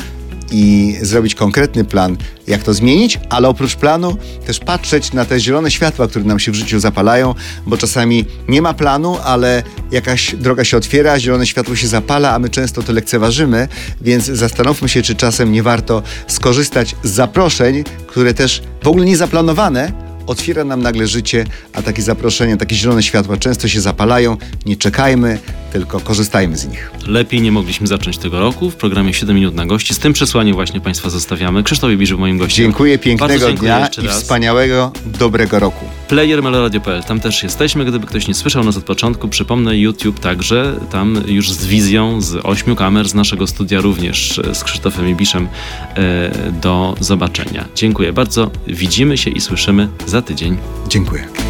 i zrobić konkretny plan, jak to zmienić, ale oprócz planu też patrzeć na te zielone światła, które nam się w życiu zapalają, bo czasami nie ma planu, ale jakaś droga się otwiera, zielone światło się zapala, a my często to lekceważymy, więc zastanówmy się, czy czasem nie warto skorzystać z zaproszeń, które też w ogóle niezaplanowane otwiera nam nagle życie, a takie zaproszenia, takie zielone światła często się zapalają. Nie czekajmy, tylko korzystajmy z nich. Lepiej nie mogliśmy zacząć tego roku w programie 7 minut na gości. Z tym przesłaniem właśnie Państwa zostawiamy. Krzysztof Ibisz, moim gościem. Dziękuję, pięknego dnia i wspaniałego, dobrego roku. Player meloradio.pl, tam też jesteśmy. Gdyby ktoś nie słyszał nas od początku, przypomnę, YouTube także, tam już z wizją, z 8 kamer, z naszego studia również, z Krzysztofem Ibiszem. Do zobaczenia. Dziękuję bardzo. Widzimy się i słyszymy za tydzień. Dziękuję.